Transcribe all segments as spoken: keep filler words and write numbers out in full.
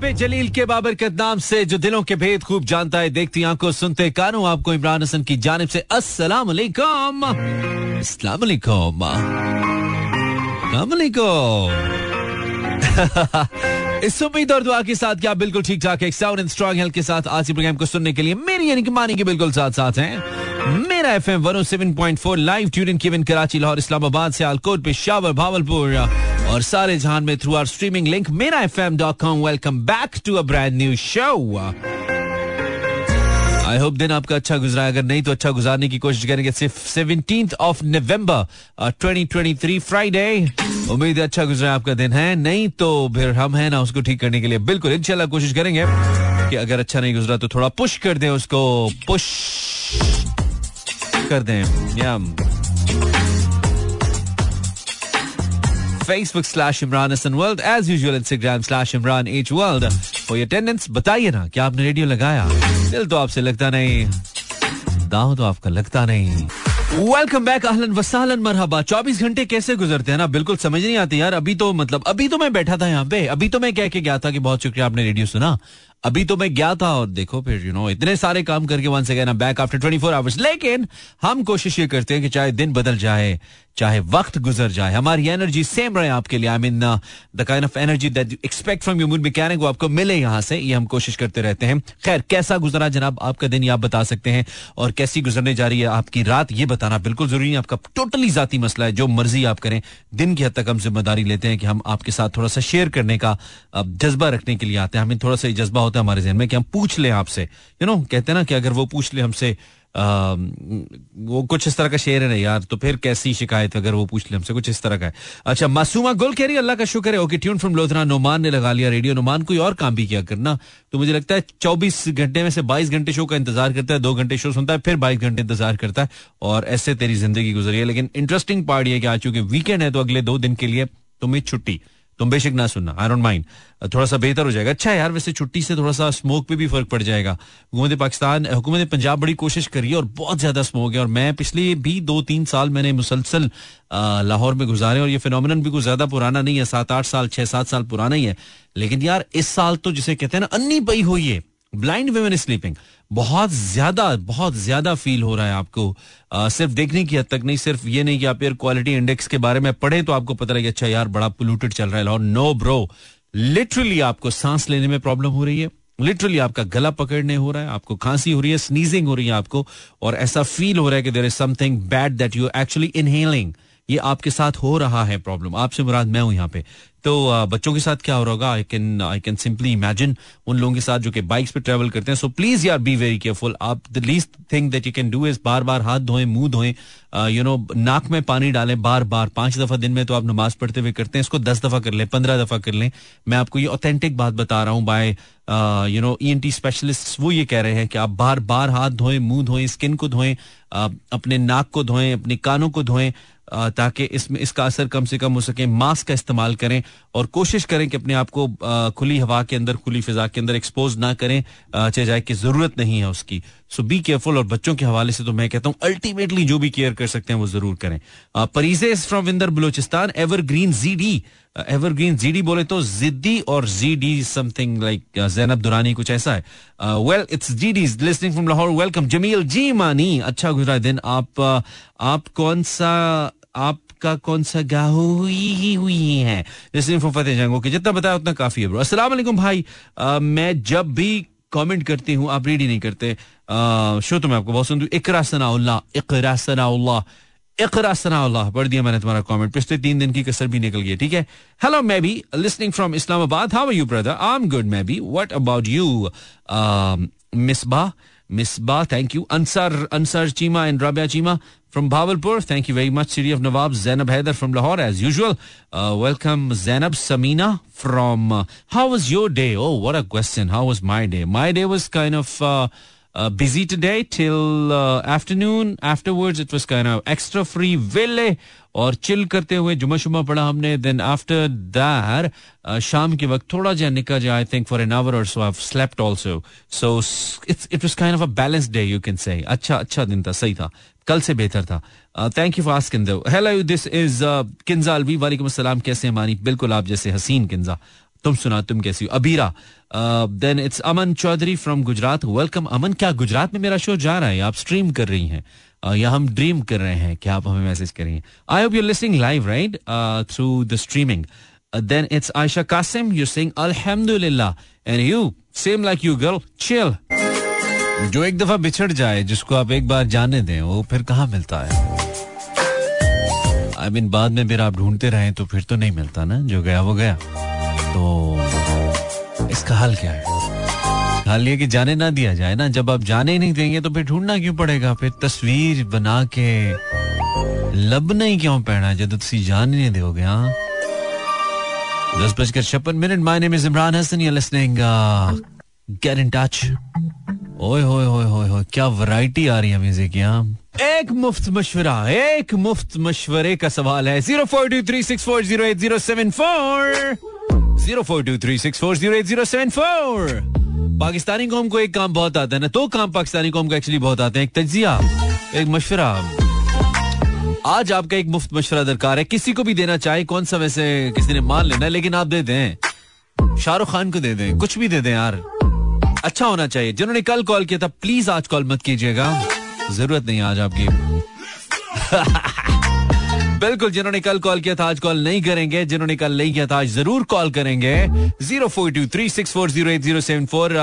पे जलील के बाबरकत नाम से जो दिलों के भेद खूब जानता है, देखती आंखों सुनते कानों, आपको इमरान हसन की जानिब से अस्सलाम वालेकुम। अस्सलाम वालेकुम। अस्सलाम वालेकुम। इस उम्मीद और दुआ के साथ कि आप बिल्कुल ठीक ठाक है, साउंड एंड स्ट्रांग हेल्थ के साथ आज के प्रोग्राम को सुनने के लिए मेरी यानी कि मानी के बिल्कुल साथ साथ हैं। Mera F M one O seven point four live tune in केवन कराची, लाहौर, इस्लामाबाद, सियालकोट, पेशावर, भावलपुर और सारे जहान में through our streaming link Mera F M dot com. Welcome back to a brand new show. I hope दिन आपका अच्छा गुजरा, अगर नहीं तो अच्छा गुजारने की कोशिश करेंगे। Seventeenth of November twenty twenty three Friday, उम्मीद है अच्छा गुजरा आपका दिन है, नहीं तो फिर हम है ना उसको ठीक करने के लिए बिल्कुल इंशाल्लाह कोशिश करेंगे कि अगर अच्छा नहीं गुजरा तो थोड़ा पुश कर दें, उसको पुश कर दें या Facebook slash Imran Hassan World, as usual Instagram slash Imran H World for your attendance. बताइए ना कि आपने रेडियो लगाया, दिल तो आपसे लगता नहीं, दांव तो आपका लगता नहीं। वेलकम बैक, अहलन वसालन, मरहबा। चौबीस घंटे कैसे गुजरते हैं ना, बिल्कुल समझ नहीं आती यार। अभी तो मतलब अभी तो मैं बैठा था यहाँ पे, अभी तो मैं कह के गया था कि बहुत शुक्रिया आपने रेडियो सुना, अभी तो मैं गया था और देखो फिर यू नो इतने सारे काम करके once again I am back after twenty four hours. लेकिन हम कोशिश ये करते हैं कि चाहे दिन बदल जाए, चाहे वक्त गुजर जाए, हमारी एनर्जी सेम रहे आपके लिए। I mean the kind of energy that you expect from your mood mechanic वो आपको मिले यहाँ से, ये हम कोशिश करते रहते हैं। खैर, कैसा गुजरा जनाब आपका दिन ये आप बता सकते हैं, और कैसी गुजरने जा रही है आपकी रात ये बताना बिल्कुल जरूरी है। आपका टोटली जाती मसला है, जो मर्जी आप करें। दिन की हद तक हम जिम्मेदारी लेते हैं कि हम आपके साथ थोड़ा सा शेयर करने का जज्बा रखने के लिए आते हैं। हमें थोड़ा सा जज्बा होता है हमारे जहन में कि हम पूछ लें आपसे, यू नो कहते हैं ना कि अगर वो पूछ ले हमसे आ, वो कुछ इस तरह का शेर है ना यार, तो फिर कैसी शिकायत अगर वो पूछ ले हमसे कुछ इस तरह का है। अच्छा, मासूमा गुल कह रही अल्लाह का शुक्र है। Okay, tune from lodhra, Noman ने लगा लिया रेडियो। नोमान कोई और काम भी किया करना, तो मुझे लगता है चौबीस घंटे में से बाईस घंटे शो का इंतजार करता है, दो घंटे शो सुनता है, फिर बाईस घंटे इंतजार करता है, और ऐसे तेरी जिंदगी गुजरी है। लेकिन इंटरेस्टिंग पार्ट ये कि आज चूंकि वीकेंड है तो अगले दो दिन के लिए तुम्हें छुट्टी, तुम बेशक ना सुनना, आई डोंट माइंड, थोड़ा सा बेहतर हो जाएगा। अच्छा यार, वैसे छुट्टी से थोड़ा सा स्मोक पे भी फर्क पड़ जाएगा। हुकूमत पाकिस्तान, हुकूमत पंजाब बड़ी कोशिश करी है और बहुत ज्यादा स्मोक है, और मैं पिछले भी दो तीन साल मैंने मुसलसल लाहौर में गुजारे, और ये फिनोमिनन भी कुछ ज्यादा पुराना नहीं है, सात आठ साल छह सात साल पुराना ही है। लेकिन यार इस साल तो जिसे कहते हैं ना अन्नी पई हुई है, ब्लाइंड वेमन स्लीपिंग, बहुत ज्यादा बहुत ज्यादा फील हो रहा है आपको। आ, सिर्फ देखने की हद तक नहीं, सिर्फ ये नहीं कि आप एयर क्वालिटी इंडेक्स के बारे में पढ़े तो आपको पता लगे अच्छा यार बड़ा पोल्यूटेड चल रहा है लाहौर। नो ब्रो, लिटरली आपको सांस लेने में प्रॉब्लम हो रही है, लिटरली आपका गला पकड़ने हो रहा है, आपको खांसी हो रही है, स्नीजिंग हो रही है आपको, और ऐसा फील हो रहा है कि there is something bad that you actually inhaling, ये आपके साथ हो रहा है प्रॉब्लम। आपसे मुराद मैं हूं यहाँ पे, तो आ, बच्चों के साथ क्या हो रहा होगा I can I can simply imagine, उन लोगों के साथ जो कि बाइक्स पे ट्रेवल करते हैं। सो प्लीज यार बी वेरी केयरफुल। आप the least thing that you can do is बार बार हाथ धोएं, मुंह धोएं, यू नो नाक में पानी डालें बार बार, पांच दफा दिन में तो आप नमाज पढ़ते हुए करते हैं, इसको दस दफा कर लें, पंद्रह दफा कर लें। मैं आपको ये ऑथेंटिक बात बता रहा हूँ by you know E N T specialist, वो ये कह रहे हैं कि आप बार बार हाथ धोएं, मुंह धोएं, स्किन को धोएं, अपने नाक को धोएं, अपने कानों को धोएं, ताकि इसमें इसका असर कम से कम हो सके। मास्क का इस्तेमाल करें और कोशिश करें कि अपने आप को खुली हवा के अंदर, खुली फिजा के अंदर एक्सपोज ना करें, चाहे कि जरूरत नहीं है उसकी। So be careful. और बच्चों के हवाले से तो मैं कहता हूँ अल्टीमेटली जो भी केयर कर सकते हैं वो जरूर करें। परीजे from विंदर Balochistan, evergreen GD, evergreen GD बोले तो जिद्दी और GD something like Zainab Durrani कुछ ऐसा है। Well it's GD is listening from Lahore. Welcome Jameel ji Mani, अच्छा गुजरा दिन आप। आप कौन सा, आपका कौन सा गाँव हुई हुई है जिसने फतेह जंगों के जितना बताया उतना काफी है ब्रो। अस्सलाम वालेकुम भाई। आ, मैं जब भी कमेंट करती हूँ आप रीड ही नहीं करते। आ, शो तो मैं आपको बहुत सुनती हूँ। इकरा सनाउल्लाह, इकरा सनाउल्लाह, इकरा सनाउल्लाह, पढ़ दिया मैंने तुम्हारा कमेंट, पिछले तीन दिन की कसर भी निकल गई। ठीक है, हेलो मैं भी listening from Islamabad, how are you brother? I am good मैं भी, what about you? Misbah Misbah thank you. Ansar Ansar Cheema and Rabia Cheema from Bhavalpur, thank you very much. City of Nawab, Zainab Haider from Lahore as usual, uh, welcome Zainab. Samina from uh, how was your day? Oh, what a question. How was my day? My day was kind of uh, uh, busy today till uh, afternoon, afterwards it was kind of extra free wille और chill करते हुए जुमा शुमा पढ़ा हमने। Then after that शाम के वक्त थोड़ा जा निकल जाए, I think for an hour और so I have slept also, so it's it was kind of a balanced day you can say. अच्छा अच्छा दिन था, सही था, कल से बेहतर था। थैंक यू फॉर आस्किंग दो। Hello this is Kinza Alvi, वालेकुम अस्सलाम, कैसे मानी? बिल्कुल आप जैसे हसीन किंजा। तुम सुना, तुम कैसी हो? Abira, then it's Aman Chaudhry from Gujrat. Welcome Aman. क्या गुजरात में मेरा शो जा रहा है? आप स्ट्रीम कर रही हैं या हम ड्रीम कर रहे हैं? क्या आप हमें मैसेज कर रही हैं? I hope you are listening live right through the streaming. Then it's Ayesha Qasim, you sing अल्हम्दुलिल्लाह and you same like you girl chill. जो एक दफा बिछड़ जाए, जिसको आप एक बार जाने दें, वो फिर कहाँ मिलता है? आई मीन बाद में फिर आप ढूंढते रहे तो फिर तो नहीं मिलता ना. जो गया वो गया. तो इसका हल क्या है? हाल ये कि जाने ना दिया जाए ना. जब आप जाने ही नहीं देंगे तो फिर ढूंढना क्यों पड़ेगा? फिर तस्वीर बना के लब नहीं क्यों पहना जब तुम जान ही नहीं दोगे? हाँ. दस बजकर छप्पन minute. My name is Imran Hasan, you are listening get in touch. ओए होए होए होए होए, क्या वैरायटी आ रही है म्यूजिक की. एक मुफ्त मशवरा, एक मुफ्त मशवरे का सवाल है. Zero four two three six four zero eight zero seven four zero four two three six four zero eight zero seven four. Pakistani कौम को एक काम बहुत आता है ना, तो काम पाकिस्तानी कौम का एक्चुअली बहुत आते हैं. एक तज्जिया, एक मशवरा. आज आपका एक मुफ्त मशवरा दरकार है. किसी को भी देना चाहे, कौन सा वैसे किसी ने मान लेना, लेकिन आप दे दें. शाहरुख खान को दे दें, कुछ भी दे दें यार, अच्छा होना चाहिए. जिन्होंने कल कॉल किया था प्लीज आज कॉल मत कीजिएगा, जरूरत नहीं आज आपकी. बिल्कुल, जिन्होंने कल कॉल किया था आज कॉल नहीं करेंगे, जिन्होंने कल नहीं किया था आज जरूर कॉल करेंगे. Zero four two three six four zero eight zero seven four.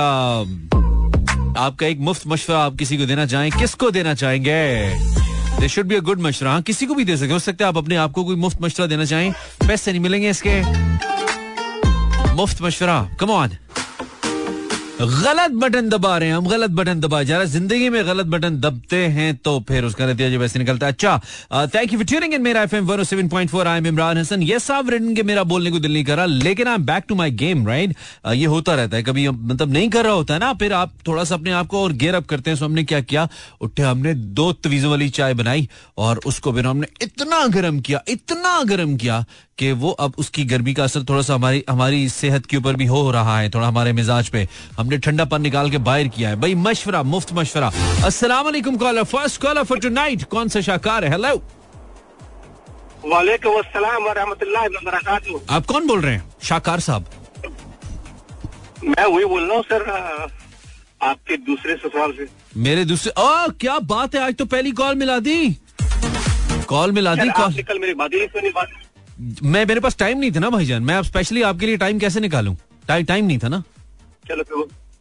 आपका एक मुफ्त मशवरा आप किसी को देना चाहें, किसको देना चाहेंगे? There should be a good मशवरा. किसी को भी दे सके. हो सकता है आप अपने आप को कोई मुफ्त मशवरा देना चाहें, पैसे नहीं मिलेंगे इसके. मुफ्त मशवरा, कम ऑन. गलत बटन दबा रहे हैं हम, गलत बटन दबा जा रहा है. जिंदगी में गलत बटन दबते हैं तो फिर उसका नतीजा जो वैसे निकलता है. अच्छा, thank you for tuning in Mera FM one O seven point four. I am Imran Hasan. Yes, आप रिटन के मेरा बोलने को दिल नहीं कर रहा, लेकिन I am back to my game right. ये होता रहता है, कभी मतलब नहीं कर रहा होता है ना, फिर आप थोड़ा सा अपने आप को और गेयर अप करते हैं. सो हमने क्या किया, उठे, हमने दो तवीजों वाली चाय बनाई और उसको फिर हमने इतना गर्म किया, इतना गर्म किया कि वो अब उसकी गर्मी का असर थोड़ा सा हमारी हमारी सेहत के ऊपर भी हो रहा है, थोड़ा हमारे मिजाज पे. हमने ठंडा पानी निकाल के बाहर किया है. भाई मशवरा, मुफ्त मशवरा. अस्सलाम वालेकुम caller, first caller for tonight. कौन सा शाहकार है? हेलो, वालेकुम अस्सलाम व रहमतुल्लाहि व बरकातहू. आप कौन बोल रहे हैं शाहकार साहब? मैं वही बोल रहा हूँ सर, आपके दूसरे सवाल से. मेरे दूसरे, ओ क्या बात है, आज तो पहली कॉल मिला दी, कॉल मिला दी. कल मेरी बात ही नहीं बात, मैं मेरे पास टाइम नहीं था ना भाईजान, मैं अब स्पेशली आपके लिए टाइम कैसे निकालूं, टाइम नहीं था ना. चलो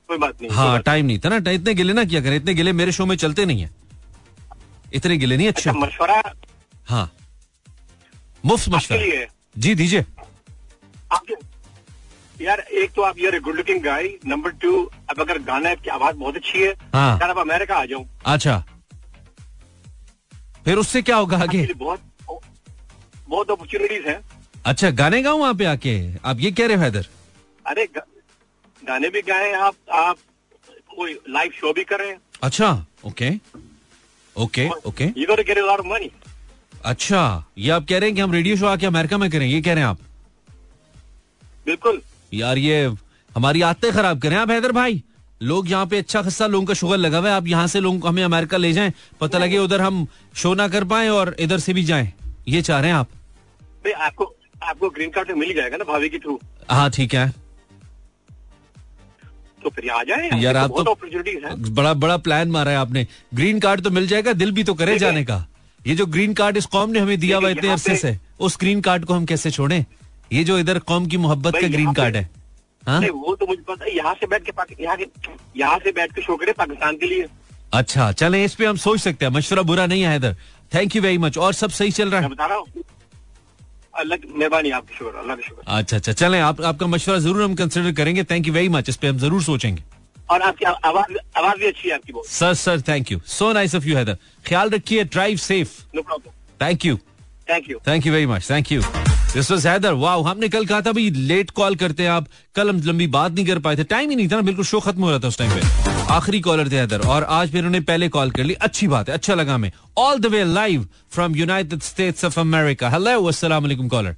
कोई बात नहीं. हाँ, टाइम नहीं था ना. इतने गिले ना किया करें, इतने गिले मेरे शो में चलते नहीं है, इतने गिले नहीं. अच्छा, मशवरा. हाँ, मुफ्त मशवरा जी दीजिए यार. एक तो आप यार good looking guy, number two अब अगर गाना आपकी आवाज बहुत अच्छी है यार, आप अमेरिका आ जाओ. अच्छा, फिर उससे क्या होगा आगे? बहुत बहुत अपॉर्चुनिटीज हैं. अच्छा, गाने गाऊं वहाँ पे आके, आप ये कह रहे हो हैदर? अरे गा, गाने भी गाएं आप, आप कोई लाइव शो भी करें. अच्छा, okay okay okay. You got to get a lot of money. अच्छा, ये आप कह रहे हैं कि हम रेडियो शो आके अमेरिका में करें, ये कह रहे हैं आप? बिल्कुल यार, ये हमारी आदतें खराब करें आप हैदर भाई. लोग यहाँ पे अच्छा खासा लोगों का शुगर लगा हुआ है, आप यहाँ से लोगों को हमें अमेरिका ले जाएं, पता लगे उधर हम शो ना कर पाए और इधर से भी जाएं, ये चाह रहे हैं आप? आपको आपको ग्रीन कार्ड मिल ही जाएगा ना भाभी के थ्रू. हाँ ठीक है, तो फिर आ जाए यार. आप तो बड़ा बड़ा प्लान मारा है आपने. ग्रीन कार्ड तो मिल जाएगा, दिल भी तो करे जाने का. ये जो ग्रीन कार्ड इस कौम ने हमें दिया हुआ इतने अरसे से, उस ग्रीन कार्ड को हम कैसे छोड़ें? ये जो इधर कौम की मोहब्बत का ग्रीन कार्ड है. वो तो मुझे पता है, यहाँ से बैठ के यहाँ से बैठ के शो करे पाकिस्तान के लिए. अच्छा चले, इस पे हम सोच सकते हैं. मशवरा बुरा नहीं है इधर. Thank you very much. और सब सही चल रहा है? अल्लाह की मेहरबानी, आपका शुक्र, अल्लाह का शुक्र. अच्छा अच्छा, चलें, आप, आपका मशवरा जरूर हम कंसिडर करेंगे. थैंक यू वेरी मच, इस पे हम जरूर सोचेंगे. और आपकी आवाज आवाज भी अच्छी है आपकी बहुत. Sir sir thank you, so nice of you Haider. ख्याल रखिए, drive safe. No problem. Thank you thank you thank you very much. Thank you. This was Haider. Wow, हमने कल कहा था भाई लेट कॉल करते हैं आप, कल हम लंबी बात नहीं कर पाए थे, टाइम ही नहीं था ना, बिल्कुल शो खत्म हो रहा था उस टाइम पे. आखिरी कॉलर थे हैदर और आज फिर उन्होंने पहले कॉल कर ली, अच्छी बात है, अच्छा लगा हमें. All the way live from United States of America. Hello, अस्सलाम वालेकुम कॉलर.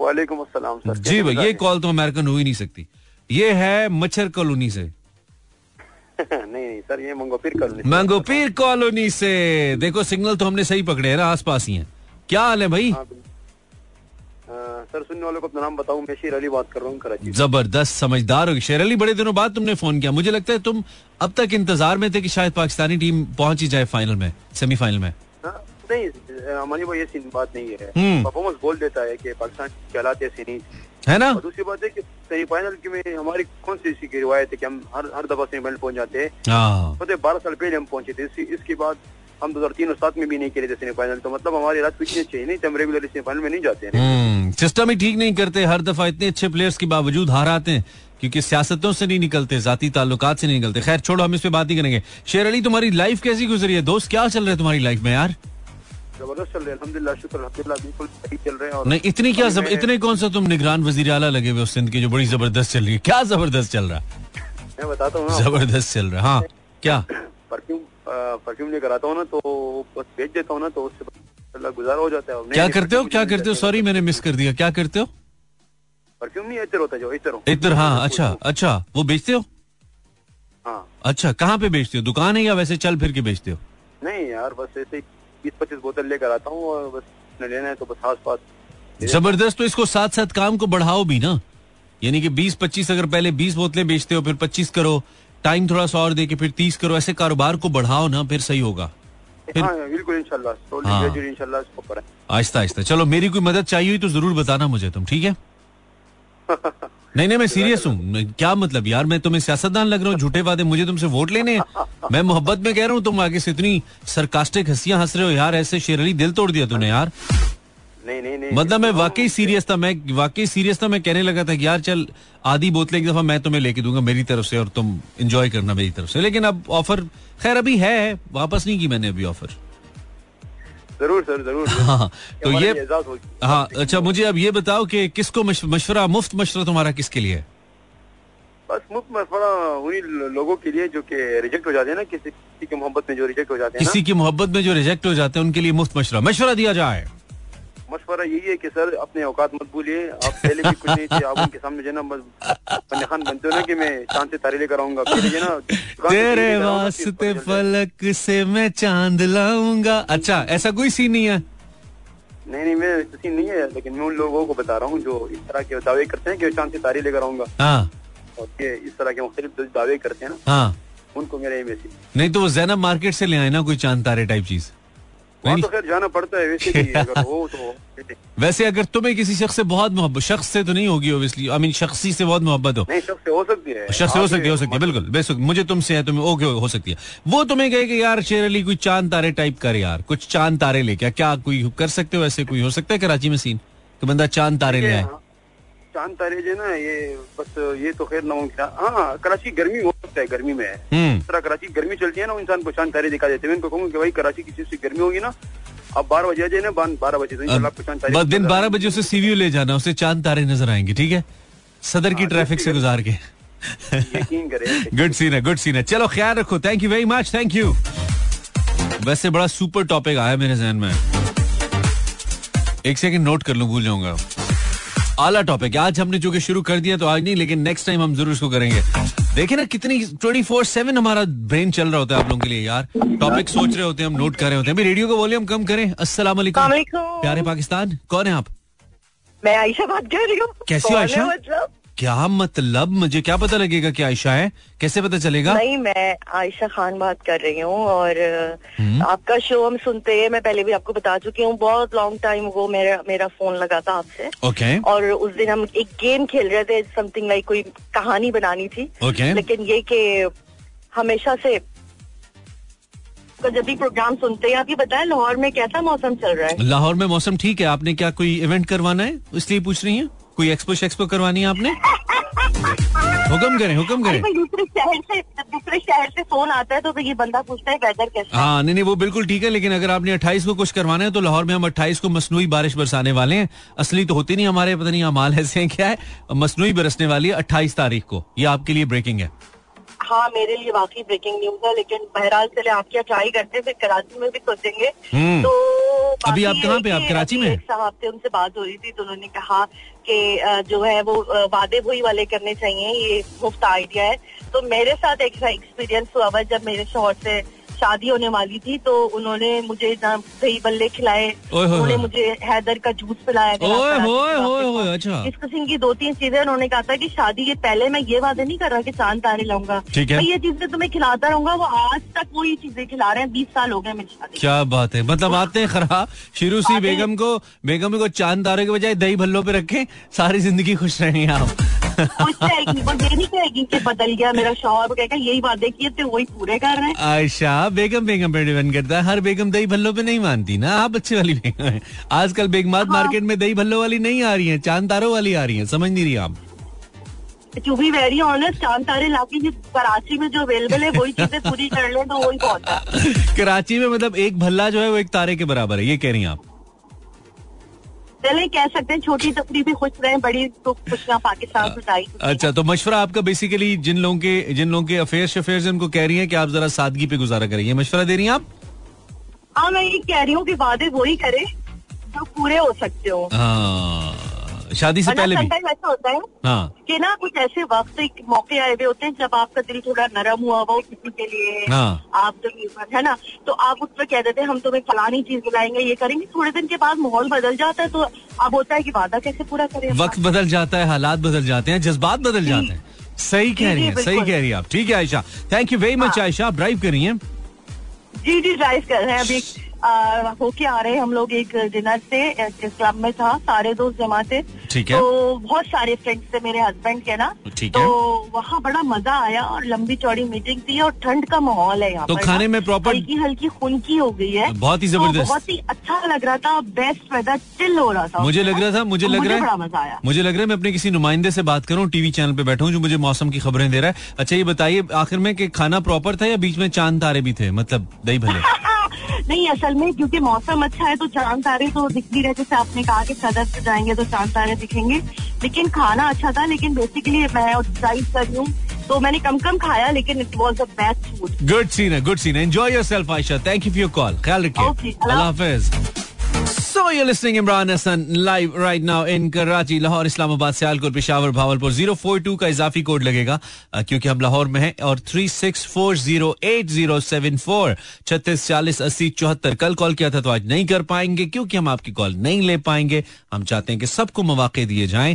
वालेकुम अस्सलाम सर. जी भाई, ये कॉल तो अमेरिकन हो ही नहीं सकती, ये है मच्छर कॉलोनी से. नहीं सर, ये मंगोपीर कॉलोनी, मंगोपीर कॉलोनी से. देखो सिग्नल तो हमने सही पकड़े है ना, आस पास ही है. क्या हाल है भाई? सर सुनने वालों को अपना नाम बताऊं, मैं शेर अली बात कर रहा हूँ कराची। जबरदस्त समझदार हो शेर अली, बड़े दिनों बाद तुमने फोन किया। मुझे लगता है तुम अब तक इंतजार में थे कि शायद पाकिस्तानी टीम पहुंच ही जाए फाइनल में, सेमीफाइनल में। नहीं हमारी वो ये बात नहीं है, परफॉर्मेंस बोल देता है कि पाकिस्तान के हालात ऐसे नहीं है ना। दूसरी बात है कि सेमीफाइनल में हमारी कौन सी ऐसी की रिवायत है कि हम हर हर दफा सेमीफाइनल पहुंच जाते हैं। तो बारह साल पहले हम पहुंचे थे, इसके बाद हम दो हजार तीन और सात में भी नहीं खेले थे सेमीफाइनल। तो मतलब हमारे रात पीछे चाहिए नहीं, तो हम रेगुलर सेमीफाइनल में नहीं जाते हैं, सिस्टम ही ठीक नहीं करते। हर दफा इतने अच्छे प्लेयर्स के बावजूद हार आते हैं क्योंकि सियासतों से नहीं निकलते, जाती ताल्लुकात से नहीं निकलते। खैर छोड़ो, हम इस पर बात नहीं करेंगे। शेर अली, तुम्हारी लाइफ कैसी गुजरी है दोस्त? क्या चल रहा है तुम्हारी लाइफ में यार? जबरदस्त चल रहे हैं, अल्हम्दुलिल्लाह शुक्र अल्हम्दुलिल्लाह, बिल्कुल सही चल रहे हैं। और नहीं इतनी क्या सब, इतने कौन सा तुम निगरान वजीर आला लगे हुए सिंध के, जो बड़ी जबरदस्त चल रही है। क्या जबरदस्त चल रहा मैं बताता हूँ, जबरदस्त चल रहा। हाँ क्या परफ्यूम परफ्यूम लेकर आता हूँ ना, तो बस बेच देता हूँ ना, तो उससे गुजारा हो जाता है। क्या करते हो, क्या करते हो? सॉरी मैंने मिस कर दिया, क्या करते हो? परफ्यूम नहीं, इतर होता जो इतर इतर। हाँ अच्छा अच्छा, वो बेचते हो? हाँ अच्छा, कहाँ पे बेचते हो? दुकान है या वैसे चल फिर के बेचते हो? नहीं यार बस ऐसे बीस पच्चीस बोतल लेकर आता हूँ और बस लेना है तो बस आस पास। जबरदस्त, तो इसको साथ साथ काम को बढ़ाओ भी ना, यानी कि बीस पच्चीस, अगर पहले बीस बोतलें बेचते हो फिर पच्चीस करो, टाइम थोड़ा सा और दे के फिर तीस करो, ऐसे कारोबार को बढ़ाओ ना, फिर सही होगा। बिल्कुल इंशाल्लाह, आहिस्ता आहिस्ता। चलो मेरी कोई मदद चाहिए हुई तो जरूर बताना मुझे तुम, ठीक है? नहीं नहीं मैं सीरियस हूँ। क्या मतलब यार, मैं तुम्हें सियासतदान लग रहा हूँ? झूठे वादे, मुझे तुमसे वोट लेने हैं? मैं मोहब्बत में कह रहा हूँ, तुम आगे से इतनी सरकास्टिक हंसियां हंस रहे हो यार, ऐसे शेर अली दिल तोड़ दिया तूने यार। नहीं नहीं नहीं, मतलब मैं वाकई सीरियस था, मैं वाकई सीरियस था। मैं कहने लगा था कि यार चल आधी बोतलें एक दफा मैं तुम्हें लेके दूंगा मेरी तरफ से, और तुम इंजॉय करना मेरी तरफ से। लेकिन अब ऑफर खैर अभी है, वापस नहीं की मैंने अभी ऑफर। जरूर सर जरूर। हाँ तो ये, हाँ अच्छा मुझे अब ये बताओ कि किसको मशवरा, मुफ्त मशवरा तुम्हारा किसके लिए? बस मुफ्त मशवरा उन्हीं लोगों के लिए जो कि रिजेक्ट हो जाते हैं ना, किसी किसी की मोहब्बत में जो रिजेक्ट हो जाते हैं, किसी की मोहब्बत में जो रिजेक्ट हो जाते हैं, उनके लिए मुफ्त मशवरा मशवरा दिया जाए। मशवरा यही है कि सर अपने औकात मत भूलिए, आप पहले भी कुछ नहीं थे, आप उनके सामने जो है ना बस खान बनते हो ना कि मैं चांद से तारे लेकर आऊंगा, तेरे वास्ते फलक से मैं चांद लाऊंगा। अच्छा ऐसा कोई सीन नहीं है? नहीं नहीं मैं सीन नहीं है, लेकिन मैं उन लोगों को बता रहा हूँ जो इस तरह के दावे करते हैं कि चांद से तारे लेकर आऊंगा, इस तरह के मुख्तलिफ दावे करते हैं ना, उनको मेरा ये मैसेज। नहीं तो वो जैनब मार्केट से ले आए ना कोई चांद तारे टाइप चीज। तो खैर जाना पड़ता है वैसे भी, अगर हो तो। वैसे अगर तुम्हें किसी शख्स से बहुत मोहब्बत, शख्स से तो नहीं होगी ऑब्वियसली, आई मीन शख्सी से बहुत मोहब्बत हो, नहीं शख्स से हो सकती है, शख्स से हो सकती है, हो सकती है बिल्कुल बेशक, मुझे तुमसे है, तुम्हें ओके हो सकती है। वो तुम्हें कहे कि यार शेर अली कोई चांद तारे टाइप कर यार, कुछ चांद तारे ले, क्या क्या कोई कर सकते हो? ऐसे कोई हो सकता है कराची में सीन कि बंदा चांद तारे ले आए? चांद तारे जो ना ये बस ये तो खैर ना होगा। हाँ कराची गर्मी हो सकता है, गर्मी में इस तरह कराची गर्मी चलती है ना, इंसान को चांद तारे दिखा देते हैं। मैं इनको कहूँगा कि भाई कराची की चीज से गर्मी होगी ना, अब बारह बजे आ जाए ना, बारह बजे तो आपको चांद तारे, दिन बारह बजे उसे सीवीओ ले जाना, उसे चांद तारे नजर आएंगे, ठीक है? सदर की ट्रैफिक से गुजार के, यकीन करें। गुड सीन है, गुड सीन है। चलो ख्याल रखो, thank you very much, thank you. वैसे बड़ा सुपर टॉपिक आया मेरे जहन में, एक सेकेंड नोट कर लूँ, भूल जाऊंगा। आला टॉपिक आज हमने जो कि शुरू कर दिया, तो आज नहीं लेकिन नेक्स्ट टाइम हम जरूर इसको करेंगे। देखिए ना कितनी चौबीस बटा सात हमारा ब्रेन चल रहा होता है आप लोगों के लिए यार, टॉपिक सोच रहे होते हैं हम, नोट कर रहे होते हैं। अभी रेडियो का वॉल्यूम कम करें। अस्सलाम वालेकुम प्यारे पाकिस्तान, कौन है आप? मैं आयशा बात कर रही हूँ। कैसी हो आयशा? मतलब क्या मतलब, मुझे क्या पता लगेगा कि आयशा है, कैसे पता चलेगा? नहीं मैं आयशा खान बात कर रही हूँ और आपका शो हम सुनते हैं, मैं पहले भी आपको बता चुकी हूँ, बहुत लॉन्ग टाइम वो मेरा मेरा फोन लगा था आपसे। Okay okay. और उस दिन हम एक गेम खेल रहे थे, समथिंग लाइक कोई कहानी बनानी थी। okay. लेकिन ये कि हमेशा से जब भी प्रोग्राम सुनते हैं आप, ये बताएं लाहौर में कैसा मौसम चल रहा है? लाहौर में मौसम ठीक है। आपने क्या कोई इवेंट करवाना है इसलिए पूछ रही है, कोई एक्सपो शेक्सपो करवानी है आपने? हुक्म करें हुक्म करें। दूसरे शहर से दूसरे शहर से फोन आता है तो ये बंदा पूछता है वेदर कैसा है। हाँ नहीं नहीं वो बिल्कुल ठीक है, लेकिन अगर आपने अट्ठाईस को कुछ करवाना है तो लाहौर में हम अट्ठाईस को मसनूई बारिश बरसाने वाले हैं, असली तो होती नहीं हमारे, पता नहीं अमाल ऐसे हैं क्या है, मसनूई बरसने वाली है अट्ठाईस तारीख को। ये आपके लिए ब्रेकिंग है। हाँ मेरे लिए वाकई ब्रेकिंग न्यूज है, लेकिन बहरहाल चले आप क्या ट्राई करते हैं, फिर कराची में भी सोचेंगे। तो अभी आप कहाँ पे, आप कराची में? एक साहब थे, उनसे बात हो रही थी तो उन्होंने कहा कि जो है वो वादे वही वाले करने चाहिए, ये मुफ्त आइडिया है। तो मेरे साथ एक एक्सपीरियंस हुआ जब मेरे शोहर से शादी होने वाली थी तो उन्होंने मुझे दही बल्ले खिलाए, उन्होंने मुझे हैदर का जूस पिलाया, इस किस्म की दो तीन चीजें उन्होंने कहा था कि शादी के पहले मैं ये वादा नहीं कर रहा कि चांद तारे लाऊंगा, मैं ये चीजें तुम्हें खिलाता रहूंगा, वो आज तक वही चीजें खिला रहे हैं, बीस साल हो गए मेरी शादी। क्या बात है, मतलब आते खरा शिरूसी बेगम को बेगम को चांद तारे के बजाय दही भल्लों पे रखें, सारी जिंदगी खुश रहेंगी आप। बदल गया मेरा शौहर, कहेगा यही बातें किए थे वही पूरे कर रहे हैं। आयशा बेगम बेगम पे डिपेंड करता है, हर बेगम दही भल्लों पे नहीं मानती ना, आप अच्छे वाली बेगम है। आजकल बेगमात मार्केट में दही भल्लों वाली नहीं आ रही है, चांद तारों वाली आ रही है, समझ नहीं रही आप। टू बी वेरी ऑनेस्ट, चांद तारे लाके कराची में जो अवेलेबल है वही चीजें पूरी कर ले तो वही बहुत है। कराची में मतलब एक भल्ला जो है वो एक तारे के बराबर है, ये कह रही हैं आप। चले कह सकते हैं, छोटी तकरीब भी खुश रहे, बड़ी तो खुश ना, पाकिस्तान से। अच्छा, तो मशवरा आपका बेसिकली जिन लोगों के जिन लोगों के अफेयर्स अफेयर्स उनको कह रही हैं कि आप जरा सादगी पे गुजारा करिए, मशवरा दे रही हैं आप। हाँ, मैं ये कह रही हूँ कि वादे वही करें जो पूरे हो सकते हो। हाँ, शादी से पहले भी ऐसा होता है हाँ कि ना कुछ ऐसे वक्त मौके आए हुए होते हैं जब आपका दिल थोड़ा नरम हुआ हुआ किसी के लिए, आप तो है ना, तो आप उस पर कह देते हैं हम तुम्हें फलानी चीज दिलाएंगे, ये करेंगे, थोड़े दिन के बाद माहौल बदल जाता है तो अब होता है कि वादा कैसे पूरा करें। वक्त बदल जाता है, हालात बदल जाते हैं, जज्बात बदल जाते हैं। सही कह रही है, सही कह रही है आप। ठीक है Ayesha, thank you very much. Ayesha आप ड्राइव कर रही हैं? जी जी ड्राइव कर रहे हैं, अभी होके आ रहे हैं। हम लोग एक डिनर से क्लब में था, सारे दोस्त जमा थे, तो बहुत सारे फ्रेंड्स थे मेरे हस्बैंड के ना, तो वहाँ बड़ा मजा आया और लंबी चौड़ी मीटिंग थी और ठंड का माहौल है यहाँ तो पर, खाने में प्रॉपर हल्की हल्की खुनकी हो गई है, बहुत ही जबरदस्त, बहुत ही अच्छा लग रहा था, बेस्ट वेदर, चिल हो रहा था मुझे लग रहा था मुझे लग रहा है मुझे लग रहा है मैं अपने किसी नुमाइंदे से बात करूँ, टीवी चैनल पे बैठा हूँ जो मुझे मौसम की खबरें दे रहा है। अच्छा ये बताइए आखिर में कि खाना प्रॉपर था या बीच में चांद तारे भी थे, मतलब दही भल्ले? नहीं, असल में क्योंकि मौसम अच्छा है तो चांद तारे तो दिख भी रहे, जैसे आपने कहा कि सदर से जाएंगे तो चांद तारे दिखेंगे, लेकिन खाना अच्छा था। लेकिन बेसिकली मैं ड्राइव कर रही हूँ तो मैंने कम कम खाया, लेकिन it was a best food. Good scene है, गुड सीन है। Enjoy yourself Ayesha, thank you for your call, ख्याल रखिए, अल्लाह हाफिज। So you're listening Imran Hassan live right now in Karachi, Lahore, Islamabad, Sialkot, Peshawar, Bahawalpur. Zero four two का इजाफी कोड लगेगा क्योंकि हम लाहौर में हैं, और three six four zero eight zero seven four छत्तीस चालीस अस्सी चौहत्तर। कल कॉल किया था तो आज नहीं कर पाएंगे क्योंकि हम आपकी कॉल नहीं ले पाएंगे। हम चाहते हैं कि सबको मौके दिए जाएं,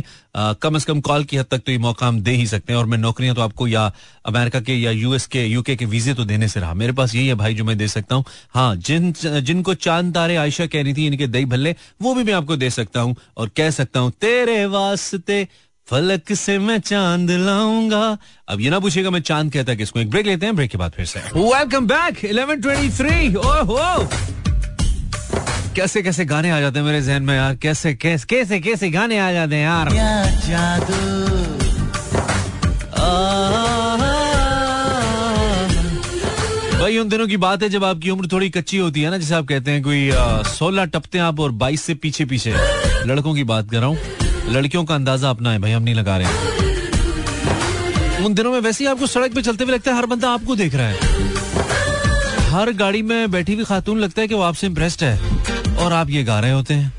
कम अज कम कॉल की हद तक तो ये मौका हम दे ही सकते हैं। और मैं नौकरियां तो आपको या अमेरिका के या यूएस के यूके के वीजे तो देने से रहा, मेरे पास यही है भाई जो मैं दे सकता हूँ। हाँ, जिन जिनको चांद तारे आयशा कह रही थी, इनके दही भल्ले, वो भी मैं आपको दे सकता हूँ और कह सकता हूँ तेरे वास्ते फलक से मैं चांद लाऊंगा। अब ये ना पूछेगा मैं चांद कहता किसको। एक ब्रेक लेते हैं, ब्रेक के बाद फिर से welcome back. Eleven twenty three. ओहो, कैसे कैसे गाने आ जाते हैं मेरे जहन में यार, कैसे कैसे कैसे कैसे गाने आ जाते हैं यार। भाई उन दिनों की बात है जब आपकी उम्र थोड़ी कच्ची होती है ना, जिसे आप कहते हैं कोई सोलह टपते हैं आप और बाईस से पीछे पीछे। लड़कों की बात कर रहा हूँ, लड़कियों का अंदाजा अपना है भाई, हम नहीं लगा रहे। उन दिनों में वैसे ही आपको सड़क पे चलते हुए लगता है हर बंदा आपको देख रहा है, हर गाड़ी में बैठी हुई खातून लगता है कि वो आपसे इम्प्रेस्ड है और आप ये गा रहे होते हैं।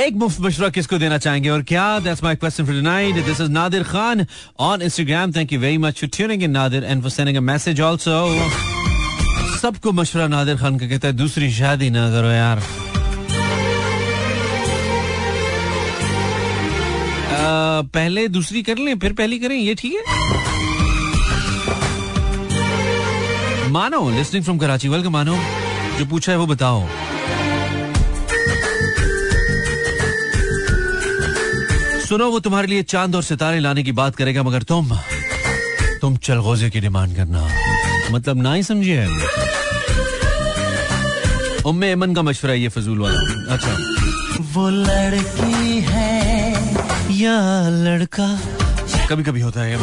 एक मुफ्त मशवरा किसको देना चाहेंगे और क्या? That's my question for tonight. This is Nadir Khan on Instagram. Thank you very much for tuning in, Nadir, and for sending a message also. सबको मशवरा नादिर खान का कहता है, दूसरी शादी ना करो यार। आ, पहले दूसरी कर लें फिर पहली करें, ये ठीक है? मानो लिस्निंग फ्रॉम कराची, वेलकम मानो। जो पूछा है वो बताओ। सुनो, वो तुम्हारे लिए चांद और सितारे लाने की बात करेगा मगर तुम तुम चलगोजे की डिमांड करना, मतलब ना ही समझिए। उम्मे अमन का मशवरा ये फजूल वाला। अच्छा, वो लड़की है या लड़का, कभी कभी होता है।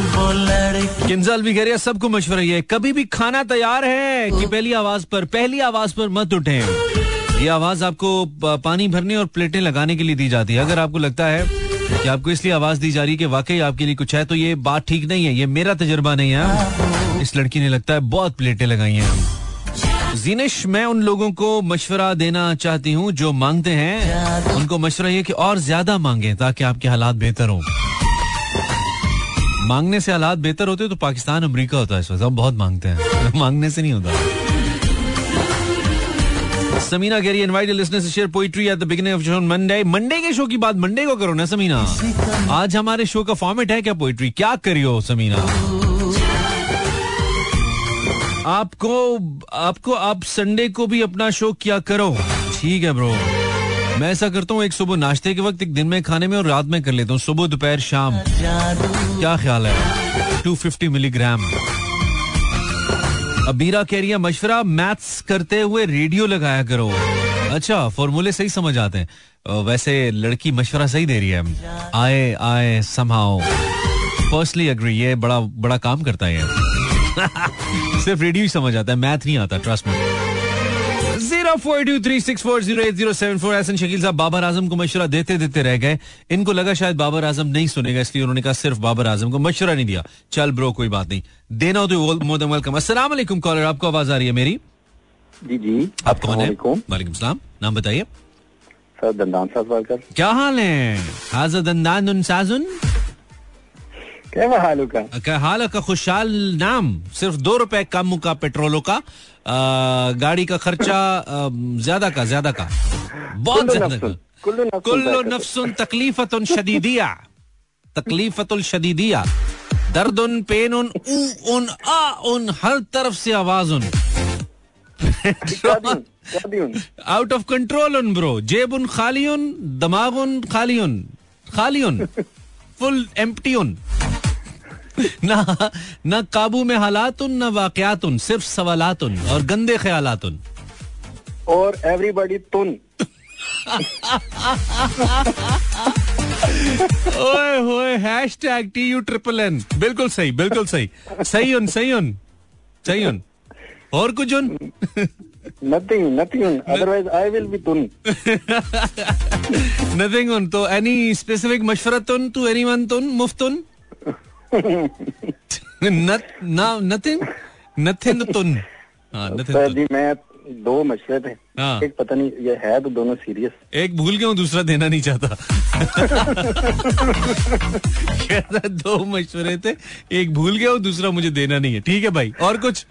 किंजल भी कह रही है, सबको मशवरा ये, कभी भी खाना तैयार है कि पहली आवाज पर पहली आवाज पर मत उठें। ये आवाज आपको पानी भरने और प्लेटें लगाने के लिए दी जाती है। अगर आपको लगता है कि आपको इसलिए आवाज दी जा रही है कि वाकई आपके लिए कुछ है तो ये बात ठीक नहीं है, ये मेरा तजुर्बा नहीं है। इस लड़की ने लगता है बहुत प्लेटें लगाई हैं। जीनिश, मैं उन लोगों को मशवरा देना चाहती हूँ जो मांगते हैं, उनको मशवरा ये कि और ज्यादा मांगे ताकि आपके हालात बेहतर हो। मांगने से हालात बेहतर होते तो पाकिस्तान अमरीका होता है इस वक्त, बहुत मांगते हैं मांगने से नहीं होता। समीना कह रही है invite your listeners to share poetry at the beginning of show Monday. Monday के शो की बात मंडे को करो ना समीना. आज हमारे शो का फॉर्मेट है क्या पोएट्री, क्या करियो समीना. आपको आपको आप संडे को भी अपना शो किया करो. ठीक है ब्रो, मैं ऐसा करता हूँ, एक सुबह नाश्ते के वक्त, एक दिन में खाने में और रात में कर लेता हूँ, सुबह दोपहर शाम. क्या ख्याल है? दो सौ पचास मिलीग्राम. अबीरा कह रही है मशवरा, मैथ्स करते हुए रेडियो लगाया करो. अच्छा, फॉर्मूले सही समझ आते हैं. वैसे लड़की मशवरा सही दे रही है. आए आए समहाउ पर्सनली एग्री, ये बड़ा बड़ा काम करता है. सिर्फ रेडियो ही समझ आता है, मैथ नहीं आता, trust me. Zero four two three six four zero eight zero seven four. Ehsan Shakeel साहब बाबर आजम को मशवरा देते देते रह गए. इनको लगा शायद बाबर आजम नहीं सुनेगा, इसलिए उन्होंने कहा सिर्फ बाबर आजम को मशवरा नहीं दिया. चल ब्रो कोई बात नहीं, देना हो तो मोर देन वेलकम. अस्सलाम वालेकुम कॉलर, आपको आवाज आ रही है मेरी? जी जी. आप कौन है? वालेकुम सलाम, नाम बताइए. सर दंदान साहब, क्या हाल है? हाज़ा दंदान साजुन, क्या हाल है? खुशहाल नाम, सिर्फ दो रुपए कम का पेट्रोलों का, आ, गाड़ी का खर्चा ज्यादा का ज्यादा का बहुत ज्यादा. कुल्लु नफ्सुन तकलीफतुन शदीदिया, तकलीफतुल शदीदिया, दर्दुन पेनुन ऊ उन आ उन, हर तरफ से आवाज उन, आउट ऑफ कंट्रोल उन ब्रो, जेब उन खाली उन, दिमाग उन खाली उन, खाली उन फुल एम्प्टी उन, ना ना काबू में हालात उन, ना वाकयात उन, सिर्फ सवालात उन और गंदे ख्यालात उन और एवरीबॉडी तुन. ओए होए, hashtag T U triple N. बिल्कुल सही, बिल्कुल सही, सही उन, सही उन, सही उन और कुछ उन. Nothing, nothing on. Otherwise, I will be tun. Nothing on. So, any specific mashwara tun to anyone tun? Muftun? Not, no, nothing, nothing tun. हाँ, nothing tun. जी मैं दो मशवरे थे. हाँ. एक पता नहीं ये है तो दोनों सीरियस. एक भूल गया हूँ, दूसरा देना नहीं चाहता. दो मशवरे थे, एक भूल गया हूँ, दूसरा मुझे देना नहीं है. ठीक है भाई, और कुछ?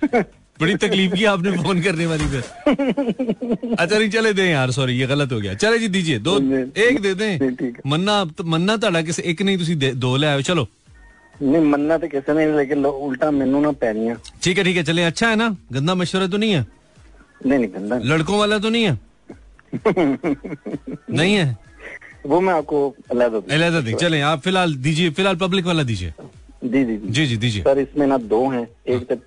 बड़ी तकलीफ की आपने फोन करने वाली पे. अच्छा नहीं, चले दें यार, सॉरी ये गलत हो गया. चले जी दीजिए, दो एक दे दें. मन्ना मन्ना ताड़ा किसे एक नहीं, तुसी दो ले आयो. चलो नहीं मन्ना तो कैसे नहीं, लेकिन उल्टा मेनू ना पैनिया. ठीक है ठीक है, चले. अच्छा है ना, गंदा मशवरा तो नहीं है? नहीं नहीं, गंदा लड़कों वाला तो नहीं है? नहीं है, वो मैं आपको अलहदा दी. चले आप फिलहाल दीजिए, फिलहाल पब्लिक वाला दीजिए. जी जी जी जी दीजिए सर. इसमें ना दो है, एक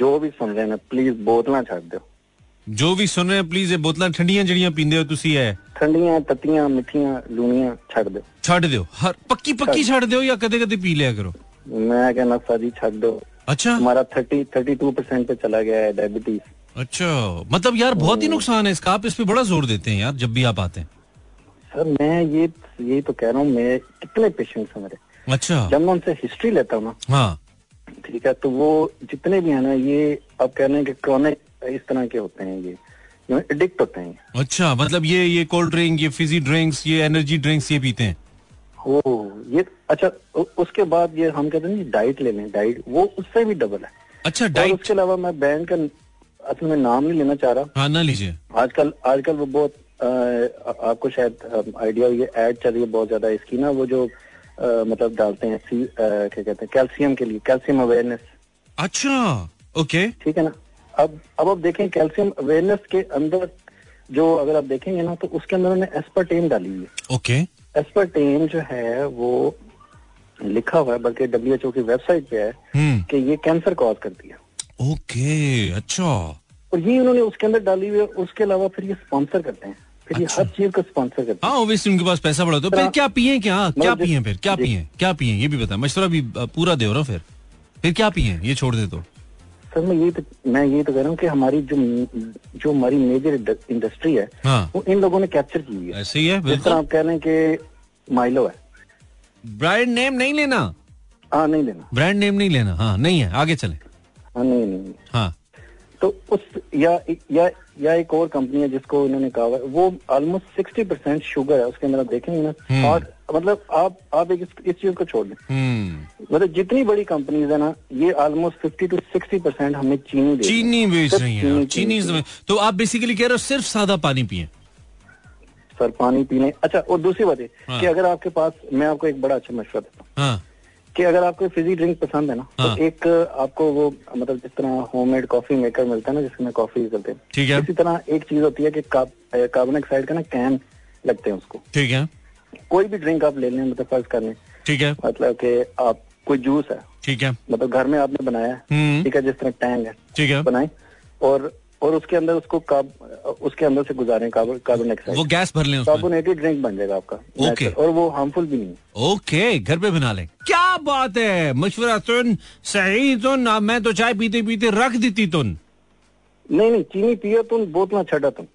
जो भी सुन रहे हैं प्लीज बोतलां छाड़ दो. जो भी सुन रहे हैं प्लीज ये बोतलां ठंडियां जड़ियां पींदे हो तुसी है, ठंडियां तत्तियां मिठियां लूनियां छाड़ दो. छाड़ दो हर पक्की पक्की छाड़ दो या कदे कदे पी लिया करो. मैं कहना सारी छाड़ दो. अच्छा हमारा थर्टी थर्टी टू परसेंट पे चला गया है डायबिटीज. अच्छा मतलब यार बहुत ही नुकसान है इसका. आप इस पे बड़ा जोर देते हैं यार जब भी आप आते हैं. सर मैं ये ये तो कह रहा हूँ, मैं कितने पेशेंट्स हैं मेरे. अच्छा जब मैं उनसे हिस्ट्री लेता हूँ ना, ठीक है, तो वो जितने भी है ना ये आप कह रहे हैं कि क्रॉनिक इस तरह के होते हैं, ये एडिक्ट होते हैं. अच्छा मतलब ये ये कोल्ड ड्रिंक, ये फिजी ड्रिंक्स, ये एनर्जी ड्रिंक्स ये पीते हैं ओ ये. अच्छा उसके बाद ये हम कहते हैं डाइट ले लें, डाइट वो उससे भी डबल है. अच्छा डाइट. उसके अलावा मैं बैंड का असल में नाम नहीं लेना चाह रहा. हाँ ना लीजिए. आजकल आजकल वो बहुत आ, आपको शायद आइडिया, ये एड चल रही है बहुत ज्यादा इसकी ना, वो जो Uh, मतलब डालते हैं सी, uh, क्या कहते हैं कैल्शियम के लिए, कैल्शियम अवेयरनेस. अच्छा ओके ठीक है ना. अब अब आप देखें कैल्शियम अवेयरनेस के अंदर जो अगर आप देखेंगे ना तो उसके अंदर उन्होंने एस्पार्टेम डाली हुई है. ओके एस्पार्टेम जो है वो लिखा हुआ है, बल्कि डब्ल्यू एच ओ की वेबसाइट पे है hmm. कि ये कैंसर कॉज करती है. ओके okay, अच्छा. और ये उन्होंने उसके अंदर डाली हुई है. उसके अलावा फिर ये स्पॉन्सर करते हैं. अच्छा. हर चीज को स्पॉन्सर करते हैं. हाँ ऑब्वियसली उनके पास पैसा बड़ा. तो फिर क्या पिए, क्या क्या पिए, फिर क्या पिए, क्या पिए ये भी बताएं. मशवरा भी पूरा दे रहा. फिर फिर क्या पिए ये छोड़ दे तो. सर मैं ये तो मैं ये तो कह रहा हूँ कि हमारी जो जो हमारी मेजर इंडस्ट्री है हाँ. वो इन लोगों ने कैप्चर की है. ऐसे ही है बिल्कुल. आप कह रहे हैं कि माइलो है, ब्रांड नेम नहीं लेना. हाँ नहीं लेना, ब्रांड नेम नहीं लेना. हाँ नहीं है, आगे चले. हाँ नहीं नहीं हाँ तो उस या या या एक और कंपनी है जिसको इन्होंने कहा हुआ है, वो ऑलमोस्ट सिक्सटी परसेंट शुगर है उसके अंदर. आप देखेंगे ना और मतलब आप आप एक इस चीज को छोड़ दें. मतलब जितनी बड़ी कंपनीज है ना, ये almost fifty to sixty percent हमें चीनी दे चीनी बेच रही है। चीनी तो आप बेसिकली कह रहे हो सिर्फ सादा पानी पिए सर, पानी पीने। अच्छा, और दूसरी बात है कि अगर आपके पास, मैं आपको एक बड़ा अच्छा मशवरा देता हूँ कि अगर आपको फिजी ड्रिंक पसंद है ना, हाँ। तो एक आपको वो मतलब जिस तरह होममेड कॉफी मेकर मिलता है ना, जिसमें कॉफी करते हैं, ठीक है। इसी तरह एक चीज होती है कि कार्बन डाइऑक्साइड का ना कैन लगते हैं उसको, ठीक है। कोई भी ड्रिंक आप ले लें, मतलब फर्ज कर लें, ठीक है, मतलब कि आप कोई जूस है, ठीक है, मतलब घर में आपने बनाया है, ठीक है, जिस तरह टैंग है, ठीक है, बनाए और और उसके अंदर उसको काब, उसके अंदर से गुजारें कार्बन डाइऑक्साइड, वो गैस भर लें, कार्बोनेटेड ड्रिंक बन जाएगा आपका, ओके, और वो हार्मफुल भी नहीं है, ओके, घर पे बना लें। क्या बात है, मशवरा सुन सही सुन, मैं तो चाय पीते पीते रख देती तुन। नहीं नहीं, चीनी पियो तुम, बोतला छटा तुम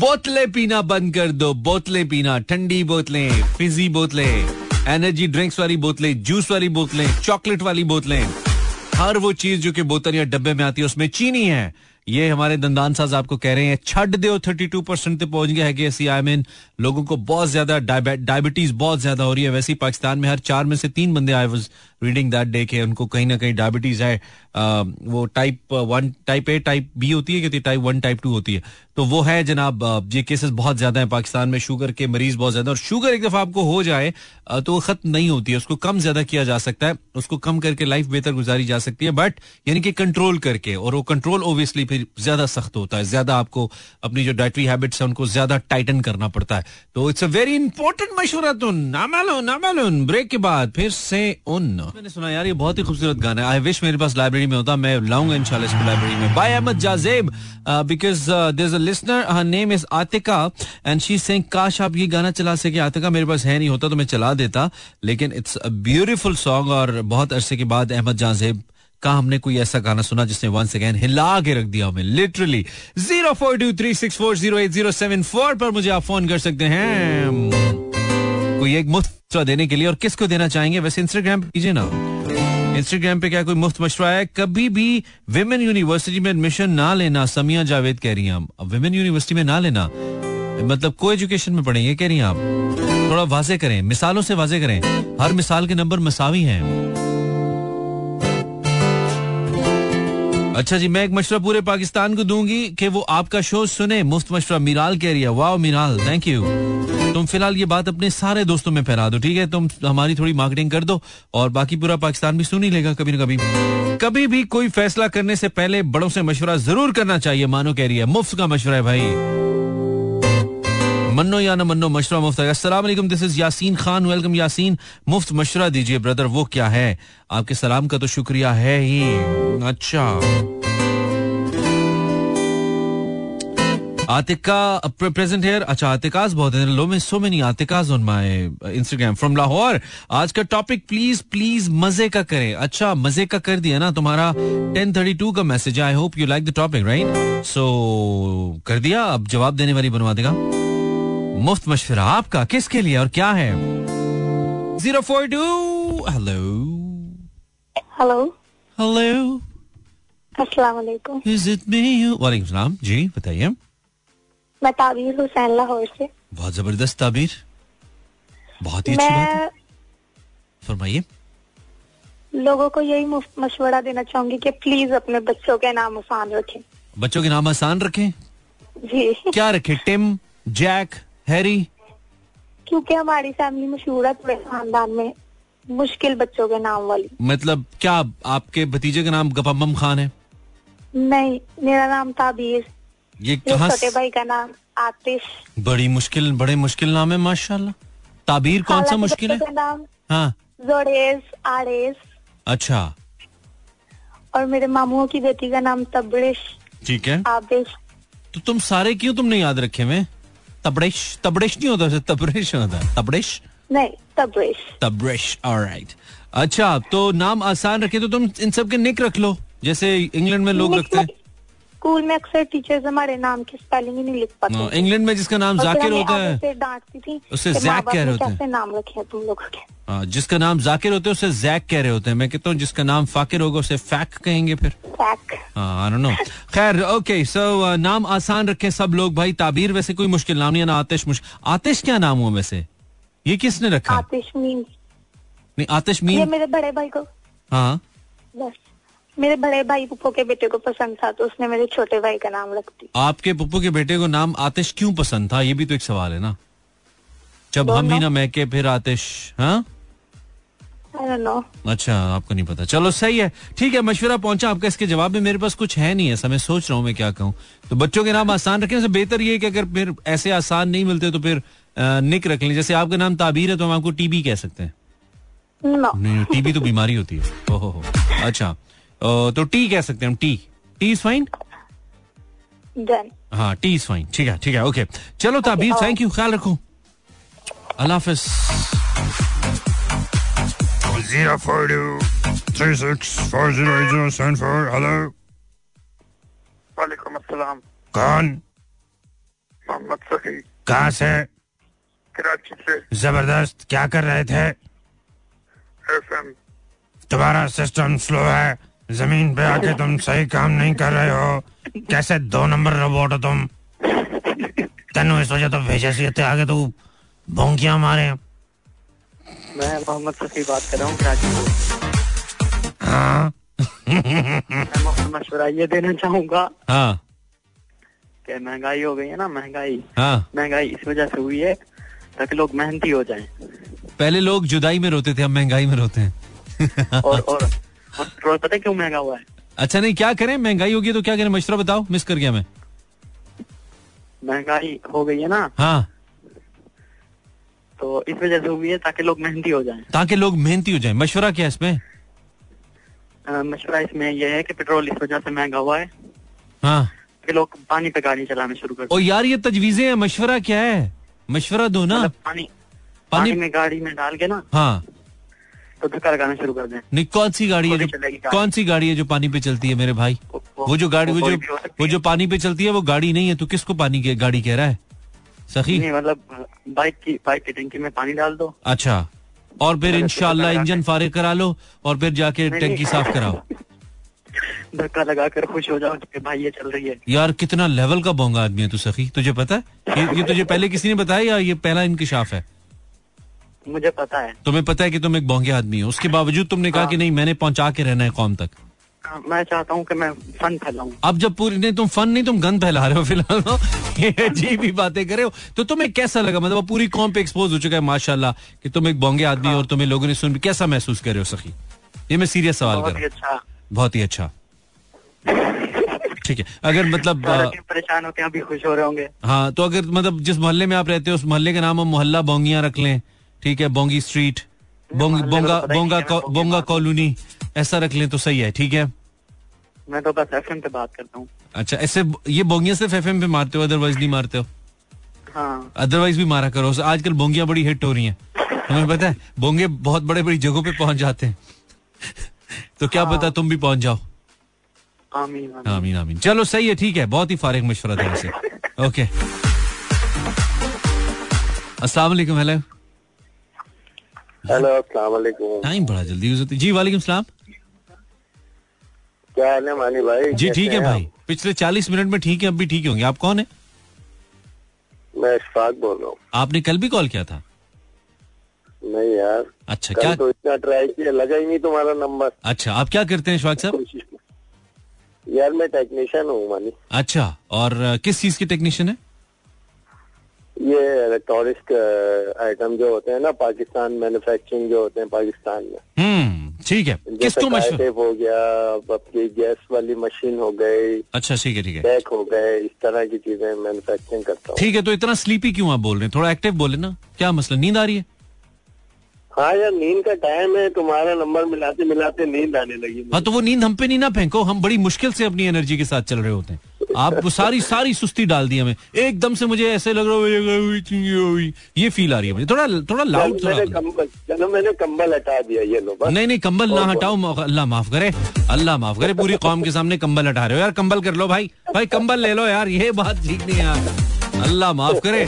बोतलें पीना बंद कर दो, बोतलें पीना, ठंडी बोतलें, फिजी बोतलें, एनर्जी ड्रिंक्स वाली बोतलें, जूस वाली बोतलें, चॉकलेट वाली बोतलें, हर वो चीज जो कि बोतल या डब्बे में आती है उसमें चीनी है। ये हमारे दंदान साज आपको कह रहे हैं छट दो, थर्टी टू परसेंट तक पहुंच गया है कि ऐसी आई मीन लोगों को बहुत ज्यादा डायबिटीज बहुत ज्यादा हो रही है। वैसे ही पाकिस्तान में हर चार में से तीन बंदे, I was reading that day, के उनको कहीं ना कहीं डायबिटीज है। आ, वो type one, type A, type B होती है, कहती टाइप वन टाइप टू होती है, तो वो है जनाब। ये केसेस बहुत ज्यादा है पाकिस्तान में, शुगर के मरीज बहुत ज्यादा, और शुगर एक दफा आपको हो जाए तो वो खत्म नहीं होती है, उसको कम ज्यादा किया जा सकता है, उसको कम करके लाइफ बेहतर गुजारी जा सकती है, बट यानी कि कंट्रोल करके। और वो कंट्रोल ओबियसली फिर ज्यादा सख्त होता है, ज्यादा आपको अपनी जो डाइटरी हैबिट्स है उनको ज्यादा टाइटन करना पड़ता है। तो इट्स अ वेरी इंपॉर्टेंट मशवरा तुन नामालून नामालून। ब्रेक के बाद फिर से उन, मैंने सुना यार ये बहुत ही खूबसूरत गाना है, आई विश मेरे पास लाइब्रेरी में होता, मैं लाऊंगा इंशाल्लाह इसको लाइब्रेरी में। By Ahmed Jahanzeb, because there is a listener, her name is Atika, and she is saying काश आप ये गाना चला सके। आतिका, मेरे पास है नहीं होता तो मैं चला देता, लेकिन इट्स अ ब्यूटीफुल सॉन्ग। और बहुत अरसे के बाद अहमद जहांजेब का हमने कोई ऐसा गाना सुना जिसने वंस अगेन हिला के रख दिया हमें literally. Zero four two three six four zero eight zero seven four पर मुझे आप फोन कर सकते हैं कोई एक मुफ्त देने के लिए। और किसको देना चाहेंगे? वैसे इंस्टाग्राम पे कीजिए ना, इंस्टाग्राम पे क्या कोई मुफ्त मशवरा है? कभी भी विमेन यूनिवर्सिटी में एडमिशन ना लेना, समिया जावेद कह रही हैं। अब विमेन यूनिवर्सिटी में ना लेना मतलब को एजुकेशन में पढ़ेंगे कह रही हैं आप। थोड़ा वाजे करें, मिसालों से वाजे करें, हर मिसाल के नंबर मसावी हैं। अच्छा जी, मैं एक मशवरा पूरे पाकिस्तान को दूंगी कि वो आपका शो सुने, मुफ्त मशवरा, मीराल कह रही है। वाह मीराल, थैंक यू। तुम फिलहाल ये बात अपने सारे दोस्तों में फैला दो, ठीक है? तुम हमारी थोड़ी मार्केटिंग कर दो और बाकी पूरा पाकिस्तान भी सुन ही लेगा कभी ना कभी। कभी भी कोई फैसला करने से पहले बड़ों से मशवरा जरूर करना चाहिए, मानो कह रही है। मुफ्त का मशवरा है भाई, मनो या ना मनो, मशवरा मुफ्त है। अस्सलाम वालेकुम, this is Yaseen Khan, welcome Yaseen. मुफ्त मशवरा दीजिए ब्रदर, वो क्या है? आपके सलाम का तो शुक्रिया है ही। अच्छा, आतिका प्रेजेंट हियर। अच्छा, आतिकाज बहुत है, लो में so many आतिकाज on my Instagram from Lahore. आज का टॉपिक प्लीज प्लीज मजे का करें। अच्छा, मजे का कर दिया ना, तुम्हारा टेन थर्टी टू का message, I hope you like the topic, right? So कर दिया, अब जवाब देने वाली बनवा देगा। मुफ्त मशवरा आपका किसके लिए और क्या है? Zero four two. Hello hello hello, अस्सलामुअलैकुम। Is it me? वालेकुम सलाम जी, बताइए। मैं ताबीर हुसैन लाहौर से। बहुत जबरदस्त ताबीर, बहुत ही अच्छी बात है, फरमाइए। लोगों को यही मशवरा देना चाहूंगी कि प्लीज अपने बच्चों के नाम आसान रखें। बच्चों के नाम आसान रखें जी। क्या रखें? Tim, Jack, Harry? क्योंकि हमारी फैमिली मशहूर है पूरे खानदान में मुश्किल बच्चों के नाम वाली। मतलब क्या आपके भतीजे का नाम गपम्म खान है? नहीं, मेरा नाम ताबीर। ये कहाँ? छोटे भाई का नाम आतिश। बड़ी मुश्किल, बड़े मुश्किल नाम है माशाल्लाह। ताबीर कौन सा मुश्किल है? नाम हाँ जोरेस, आरेस। अच्छा, और मेरे मामू की बेटी का नाम तबड़िश। ठीक है, आबिश। तो तुम सारे क्यों तुमने याद रखे हुए? तबड़िश, तबड़िश नहीं होता, तबड़िश होता, तबड़िश नहीं, तब्रिश, तब्रिश। ऑलराइट, अच्छा, तो नाम आसान रखे तो तुम इन सब के निक रख लो, जैसे इंग्लैंड में लोग रखते हैं। स्कूल में अक्सर टीचर्स हमारे नाम की स्पेलिंग ही नहीं लिख पाते। इंग्लैंड में जिसका नाम जाकिर होता है डांटती थी, उसे जैक कह रहे होते हैं। कैसे नाम रखे तुम लोग? जिसका नाम जाकिर होता है उसे जैक कह रहे होते हैं। मैं कहता हूँ जिसका नाम फाकिर होगा उसे फैक कहेंगे फिर। खैर, ओके, सो नाम आसान रखे सब लोग भाई। ताबीर वैसे कोई मुश्किल नाम नहीं है ना। आतिश, आतिश क्या नाम हुआ वैसे? ये किसने रखा? आतिश मीम। नहीं, आतिश मीम ये मेरे बड़े भाई को। हाँ बस, मेरे बड़े भाई पप्पू के बेटे को पसंद था, तो उसने मेरे छोटे भाई का नाम रख दिया। आपके पप्पू के बेटे को नाम आतिश क्यों पसंद था? ये भी तो एक सवाल है ना। जब हम ही ना महके फिर आतिश। हाँ अच्छा, आपको नहीं पता। चलो सही है, ठीक है, मशवरा पहुंचा आपका। इसके जवाब में मेरे पास कुछ है नहीं है, समय सोच रहा हूँ मैं क्या कहूँ। तो बच्चों के नाम आसान रखें, बेहतर ये कि अगर फिर ऐसे आसान नहीं मिलते तो फिर निक रख लें। जैसे आपका नाम ताबीर है तो हम आपको टीबी कह सकते हैं। नहीं, टीबी तो बीमारी होती है। ओहो अच्छा, तो टी कह सकते हैं हम। T T is fine. हाँ टी इज फाइन, ठीक है ठीक है ओके। चलो ताबीर, थैंक यू, ख्याल रखो, अल्लाह हाफिज़। Zero four two three six four zero zero seven four hello. वालेकुम अस्सलाम। कौन? मोहम्मद सखी। कहाँ से? कराची से। जबरदस्त, क्या कर रहे थे? एफएम। तुम्हारा सिस्टम स्लो है, जमीन पे आके तुम सही काम नहीं कर रहे हो। कैसे दो नंबर रोबोट हो तुम? तेन इस वजह तो भेजा सी आगे तो भोंकिया मारे। मैं मोहम्मद सफी बात कर रहा हूँ कराची से। हाँ मैं मशवरा ये देना चाहूँगा। हाँ कि महंगाई हो गई है ना, महंगाई। हाँ महंगाई इस वजह से हुई है ताकि लोग मेहनती हो जाएं। पहले लोग जुदाई में रोते थे, अब महंगाई में रोते हैं। और और पेट्रोल पता है क्यों महंगा हुआ है? अच्छा नहीं, क्या करें, महंगाई होगी तो क्या करें? मशवरा बताओ, मिस कर गया मैं। महंगाई हो गई है ना, हाँ, तो इस वजह से हुई है ताकि लोग मेहनती हो जाएं। ताकि लोग मेहनती हो जाएं। मशवरा क्या है इसमें? मशवरा इसमें यह है कि पेट्रोल इस वजह से महंगा हुआ है, हाँ, कि लोग पानी पे गाड़ी चलाना शुरू कर। ओ यार ये तजवीजें हैं, मशवरा क्या है? मशवरा दो ना। मतलब पानी, पानी पानी में गाड़ी में डाल के ना, हाँ, तो धक्का लगाना शुरू कर दें। नहीं, कौन सी गाड़ी है? कौन सी गाड़ी है जो पानी पे चलती है मेरे भाई? वो जो गाड़ी वो जो वो जो पानी पे चलती है वो गाड़ी नहीं है। तू किसको पानी की गाड़ी कह रहा है सखी? नहीं मतलब बाइक की बाइक की टंकी में पानी डाल दो। अच्छा, और फिर इंशाल्लाह इंजन फारिग करा लो और फिर जाके टंकी साफ कराओ, धक्का लगा कर खुश हो जाओ कि भाई ये चल रही है। यार कितना लेवल का बोंगा आदमी है तू सखी, तुझे पता है? ये, ये तुझे पहले किसी ने बताया या ये पहला इंकशाफ है? मुझे पता है। तुम्हें पता है कि तुम एक बोंगे आदमी हो, उसके बावजूद तुमने कहा कि नहीं मैंने पहुंचा के रहना है कौम तक। मैं चाहता हूँ कि मैं फन फैलाऊं। अब जब पूरी नहीं, तुम फन नहीं, तुम गन फैला रहे हो फिलहाल। जी भी बातें कर रहे हो। तो तुम्हें कैसा लगा, मतलब पूरी कौम पे एक्सपोज हो चुका है माशाल्लाह कि तुम एक बोंगे आदमी हो और तुम्हें लोगों ने सुन, कैसा महसूस कर रहे हो सखी? ये मैं सीरियस सवाल कर रहा हूँ। अच्छा, बहुत ही अच्छा, ठीक है। अगर मतलब परेशान होते हैं, अभी खुश हो रहे होंगे। हाँ, तो अगर मतलब जिस मोहल्ले में आप रहते हो उस मोहल्ले का नाम हम मोहल्ला बोंगियां रख लें, ठीक है, बोंगी स्ट्रीट, बोंगा बोंगा बोंगा कॉलोनी, ऐसा रख लें तो सही है, ठीक है। मैं तो बस एफएम पे बात करता हूँ। अच्छा, ऐसे ये बोंगियां सिर्फ एफएम पे मारते हो, अदरवाइज नहीं मारते हो? हाँ, अदरवाइज भी मारा करो। आजकल बोंगियां बड़ी हिट हो रही हैं, तुम्हें पता है, बोंगे बहुत बड़े बड़ी जगहों पे पहुंच जाते हैं। तो क्या हाँ। पता तुम भी पहुंच जाओ। आमीन आमीन, आमीन, आमीन। चलो सही है, ठीक है, बहुत ही फारिग मशवरा था वैसे। ओके, अस्सलाम वालेकुम। हेलो हेलो, अस्सलाम वालेकुम। टाइम बड़ा जल्दी यूज होती। जी वालेकुम सलाम। क्या हाल है मानी भाई? जी ठीक है भाई, पिछले चालीस मिनट में ठीक है, अब भी ठीक होंगे। आप कौन है? मैं इशफाक बोल रहा हूँ। आपने कल भी कॉल किया था? नहीं यार। अच्छा, क्या तो इतना ट्राई किया, लगा ही नहीं तुम्हारा नंबर। अच्छा, आप क्या करते हैं इशफाक साहब? यार मैं टेक्नीशियन हूँ मानी। अच्छा, और किस चीज के टेक्नीशियन है? ये टूरिस्ट आइटम जो होते हैं ना, पाकिस्तान मैन्युफैक्चरिंग जो होते हैं पाकिस्तान में। हम्म, ठीक है। किसको मशीन हो गया, आपकी गैस वाली मशीन हो गई। अच्छा ठीक है ठीक है, बैक हो गए, इस तरह की चीजें मैन्युफैक्चरिंग करता हूँ। ठीक है, तो इतना स्लीपी क्यों आप बोल रहे हैं, थोड़ा एक्टिव बोले ना, क्या मसला? नींद आ रही है? हाँ यार, नींद का टाइम है, तुम्हारा नंबर मिलाते मिलाते नींद आने लगी। हाँ तो वो नींद हम पे नहीं ना फेंको, हम बड़ी मुश्किल से अपनी एनर्जी के साथ चल रहे होते हैं। आप सारी सारी सुस्ती डाल दी हमें एकदम से। मुझे ऐसे लग रहा है ये फील आ रही है मुझे, थोड़ा थोड़ा लाउड। चलो मैंने कंबल हटा दिया ये लो। नहीं नहीं, कंबल ना हटाओ, अल्लाह माफ करे, अल्लाह माफ करे, पूरी कौम के सामने कंबल हटा रहे हो यार। कंबल कर लो भाई, भाई कंबल ले लो यार, ये बात ठीक नहीं यार, अल्लाह माफ करे।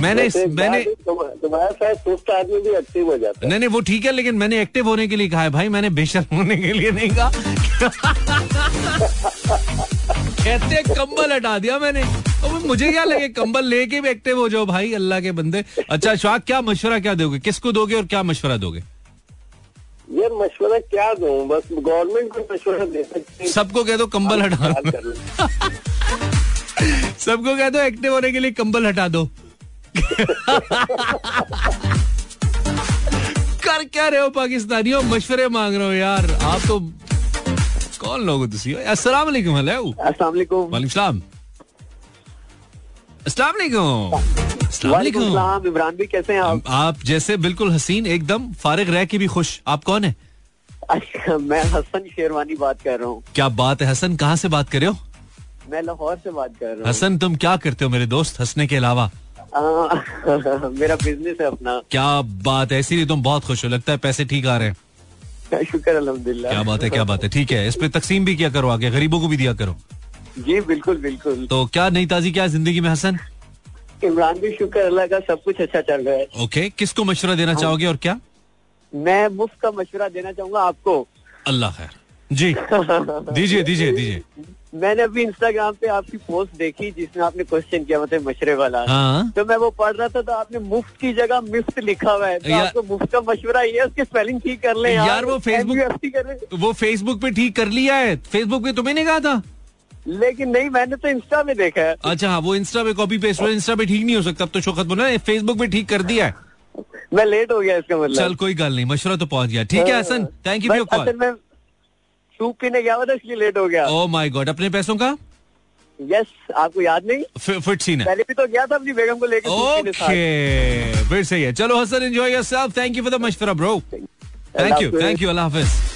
मैंने मैंने तुम्हारे साथ सुस्त आदमी भी एक्टिव हो जाता है। नहीं नहीं वो ठीक है, लेकिन मैंने एक्टिव होने के लिए कहा है भाई, मैंने बेशर्म होने के लिए नहीं कहा। कहते कंबल हटा दिया मैंने, मुझे क्या लगे, कंबल लेके भी एक्टिव हो जाओ भाई, अल्लाह के बंदे। अच्छा शाह, क्या मशवरा क्या दोगे, किसको दोगे और क्या मशवरा दोगे? ये मशवरा क्या दूं, बस गवर्नमेंट को मशवरा दे सकते, सबको कह दो कंबल हटा दो, सबको कह दो एक्टिव होने के लिए कंबल हटा दो। कर क्या रहे हो पाकिस्तानियों, मशवरे मांग रहे हो यार आप तो, कौन लोग हो तुसी? अस्सलाम वालेकुम। हेलो, अस्सलाम वालेकुम। वालेकुम सलाम। अस्सलाम वालेकुम। अस्सलाम वालेकुम। इमरान भी कैसे हैं आप? आप जैसे बिल्कुल हसीन, एकदम फारिग रह के भी खुश। आप कौन है? अच्छा, मैं हसन शेरवानी बात कर रहा हूँ। क्या बात है हसन, कहाँ से बात कर रहे हो? मैं लाहौर से बात कर रहा हूँ। हसन तुम क्या करते हो मेरे दोस्त, हंसने के अलावा? मेरा बिजनेस है अपना। क्या बात है, इसीलिए तुम बहुत खुश हो, लगता है पैसे ठीक आ रहे हैं। शुक्र अल्हम्दुलिल्लाह। क्या बात है, क्या बात है। ठीक है, इस पे तकसीम भी किया करो, आगे गरीबों को भी दिया करो। जी बिल्कुल बिल्कुल। तो क्या नई ताजी क्या है जिंदगी में हसन? इमरान भी शुक्र अल्लाह का, सब कुछ अच्छा चल रहा है। ओके, किसको मशवरा देना चाहोगे और क्या? मैं मुफ्त का मशवरा देना चाहूँगा आपको। अल्लाह खैर जी, दीजिए दीजिए दीजिए। मैंने अभी इंस्टाग्राम पे आपकी पोस्ट देखी जिसमें आपने क्वेश्चन किया, मतलब मशवरे वाला, तो मैं वो पढ़ रहा था, तो आपने मुफ्त की जगह मिफ्त लिखा हुआ है, तो आपको मुफ्त का मशवरा ये है, उसकी स्पेलिंग ठीक कर ले यार। वो फेसबुक वो फेसबुक पे ठीक कर लिया है, फेसबुक पे तुम्हें नहीं कहा था? लेकिन नहीं, मैंने तो इंस्टा में देखा है। अच्छा हाँ, वो इंस्टा पे कॉपी पेस्ट, इंस्टा पे ठीक नहीं हो सकता, अब तो शौकत बोला फेसबुक पे ठीक कर दिया है। मैं लेट हो गया इसका मतलब। चल कोई गल नहीं, मशवरा तो पहुंच गया। ठीक है Hasan, thank you for call. असल में सूप पीने गया था इसलिए लेट हो गया। ओह माय गॉड, अपने पैसों का? यस, आपको याद नहीं? फिट सीन है, पहले भी तो गया था अपनी बेगम को लेकर। ओके, फिर सही है। चलो Hasan, enjoy yourself, thank you for the मशवरा bro. Thank you, thank you, अल्लाह हाफिज।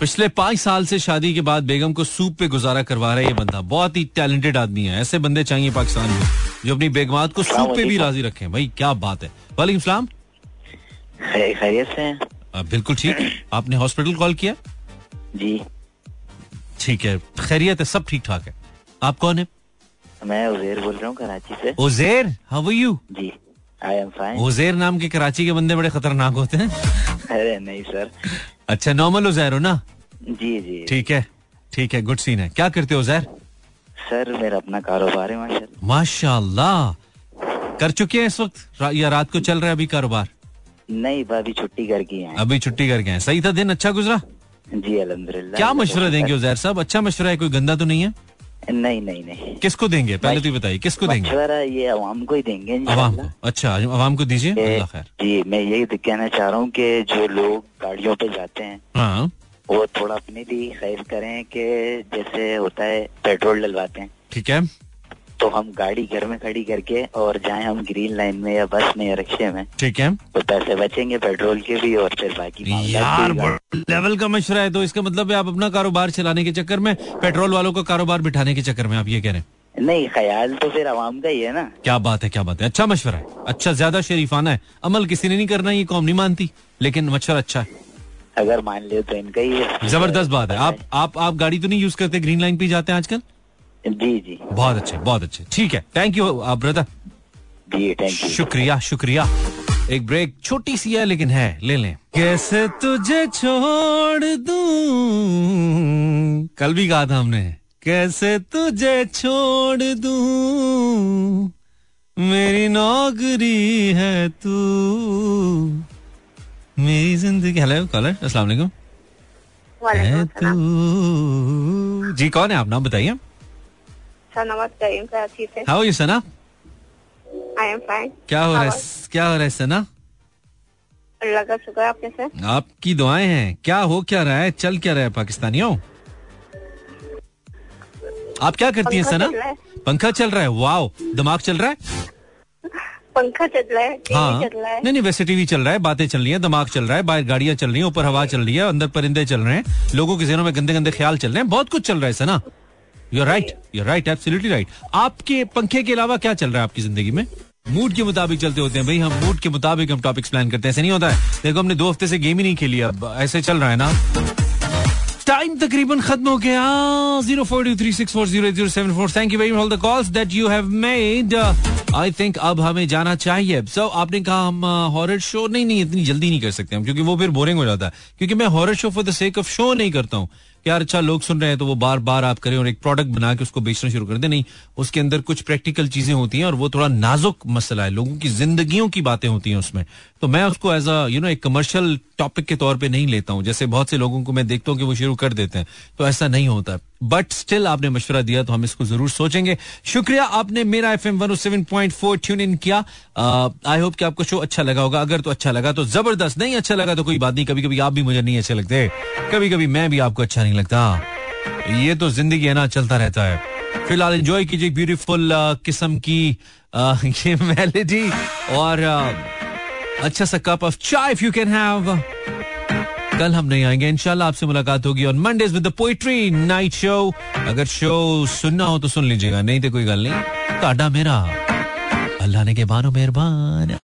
पिछले पांच साल से शादी के बाद बेगम को सूप पे गुजारा करवा रहा है ये बंदा। बहुत ही टैलेंटेड आदमी है, ऐसे बंदे चाहिए पाकिस्तान में जो अपनी बेगमात को सूप पे भी राजी रखें। भाई क्या बात है। वालेकुम सलाम। खैरियत से हैं? बिल्कुल ठीक। आपने हॉस्पिटल कॉल किया? जी ठीक है, खैरियत है, सब ठीक ठाक है। आप कौन है? मैं उजेर बोल रहा हूँ कराची से। Uzair, how are you? जी आई एम फाइन। उजेर नाम के कराची के बंदे बड़े खतरनाक होते हैं। अरे नहीं सर। अच्छा नॉर्मल उजैर हो ना? जी जी ठीक है, ठीक है, गुड सीन है। क्या करते हो उजैर? सर मेरा अपना कारोबार है माशाल्लाह। माशाल्लाह, कर चुके हैं इस वक्त या रात को चल रहा है अभी कारोबार? नहीं, अभी छुट्टी करके हैं। अभी छुट्टी करके हैं। सही था दिन, अच्छा गुजरा? जी अल्हम्दुलिल्लाह। क्या मशवरा देंगे उजैर साहब, अच्छा मशवरा है, कोई गंदा तो नहीं है? नहीं नहीं नहीं। किसको देंगे पहले तो बताइए, किसको देंगे मशवरा? ये आवाम को ही देंगे। आवाम को? अच्छा, आवाम को दीजिए, अल्लाह खैर। जी मैं यही कहना चाह रहा हूँ कि जो लोग गाड़ियों पे जाते हैं वो थोड़ा अपने लिए खैर करें, कि जैसे होता है पेट्रोल डलवाते हैं, ठीक है, तो हम गाड़ी घर में खड़ी करके और जाएं हम ग्रीन लाइन में या बस में या रिक्शे में, ठीक है, तो पैसे बचेंगे पेट्रोल के भी और फिर बाकी यार लेवल का मशवरा है। तो इसका मतलब है आप अपना कारोबार चलाने के चक्कर में पेट्रोल वालों को कारोबार बिठाने के चक्कर में आप ये कह रहे हैं? नहीं, ख्याल तो फिर आवाम का ही है ना। क्या बात है, क्या बात है, अच्छा मशवरा है, अच्छा, ज्यादा शरीफाना है। अमल किसी ने नहीं करना, ये कौम नहीं मानती, लेकिन मशवरा अच्छा है। अगर मान ले तो इनका ही है। जबरदस्त बात है। आप आप आप गाड़ी तो नहीं यूज करते, ग्रीन लाइन पे जाते हैं आजकल? जी जी। बहुत अच्छे, बहुत अच्छे, ठीक है, थैंक यू आप ब्रदर। जी थैंक यू, शुक्रिया शुक्रिया। एक ब्रेक छोटी सी है लेकिन है, ले लें। कैसे तुझे छोड़ दूं, कल भी कहा था हमने, कैसे तुझे छोड़ दूं, मेरी नौकरी है तू मेरी जिंदगी। हेलो कॉलर, अस्सलाम वालेकुम। वालेकुम सलाम। जी कौन है आप, नाम बताइए? How are you, Sana? I am fine. क्या हो रहा है, क्या हो रहा है सना? अल्लाह का शुक्र, आप कैसे? आपकी दुआएं हैं। क्या हो क्या रहा है, चल क्या रहा है पाकिस्तानियों? आप क्या करती हैं सना? पंखा चल रहा है, वाओ, दिमाग चल रहा है। पंखा चल रहा है, हाँ चल रहा है। नहीं नहीं, वैसे टीवी चल रहा है, बातें चल रही है, दिमाग चल रहा है, बाहर गाड़ियाँ चल रही है, ऊपर हवा चल रही है, अंदर परिंदे चल रहे हैं, लोगों के जेहनों में गंदे गंदे ख्याल चल रहे हैं, बहुत कुछ चल रहा है सना। You're right, you're right, absolutely right. आपके पंखे के अलावा क्या चल रहा है आपकी जिंदगी में? मूड के मुताबिक चलते होते हैं भाई हम, मूड के मुताबिक हम टॉपिक्स प्लान करते हैं, ऐसे नहीं होता है। देखो हमने दो हफ्ते से गेम ही नहीं खेली, अब ऐसे चल रहा है ना। टाइम तकरीबन खत्म हो गया। Zero four two three six four zero eight zero seven four, thank you very much for the calls that you have made. I think अब हमें जाना चाहिए। सो आपने कहा हम हॉरर शो, नहीं नहीं इतनी जल्दी नहीं कर सकते हम, क्योंकि वो फिर बोरिंग हो जाता है, क्योंकि मैं horror show for the sake of show नहीं करता हूँ, यार अच्छा लोग सुन रहे हैं तो वो बार बार आप करें और एक प्रोडक्ट बना के उसको बेचना शुरू कर दे, नहीं, उसके अंदर कुछ प्रैक्टिकल चीजें होती हैं और वो थोड़ा नाजुक मसला है, लोगों की जिंदगियों की बातें होती हैं उसमें, तो मैं उसको एज अ यू नो एक कमर्शियल टॉपिक के तौर पे नहीं लेता हूं, जैसे बहुत से लोगों को मैं देखता हूं कि वो शुरू कर देते हैं, तो ऐसा नहीं होता. बट स्टिल आपने मशवरा दिया तो हम इसको जरूर सोचेंगे. शुक्रिया, आपने मेरा FM one O seven point four tune in किया. आई होप कि आपको शो अच्छा लगा होगा, अगर तो अच्छा लगा तो जबरदस्त, नहीं अच्छा लगा तो कोई बात नहीं, कभी कभी आप भी मुझे नहीं अच्छे लगते, कभी कभी मैं भी आपको अच्छा नहीं लगता, ये तो जिंदगी है ना, चलता रहता है. फिलहाल एंजॉय कीजिए ब्यूटीफुल किस्म की ये मेलोडी और अच्छा सा cup of chai if you can have. कल हम नहीं आएंगे, इंशाल्लाह आपसे मुलाकात होगी on Mondays with the poetry night show. अगर शो सुनना हो तो सुन लीजिएगा, नहीं तो कोई गल नहीं. ताड़ा मेरा अल्लाह ने के बानो मेहरबान.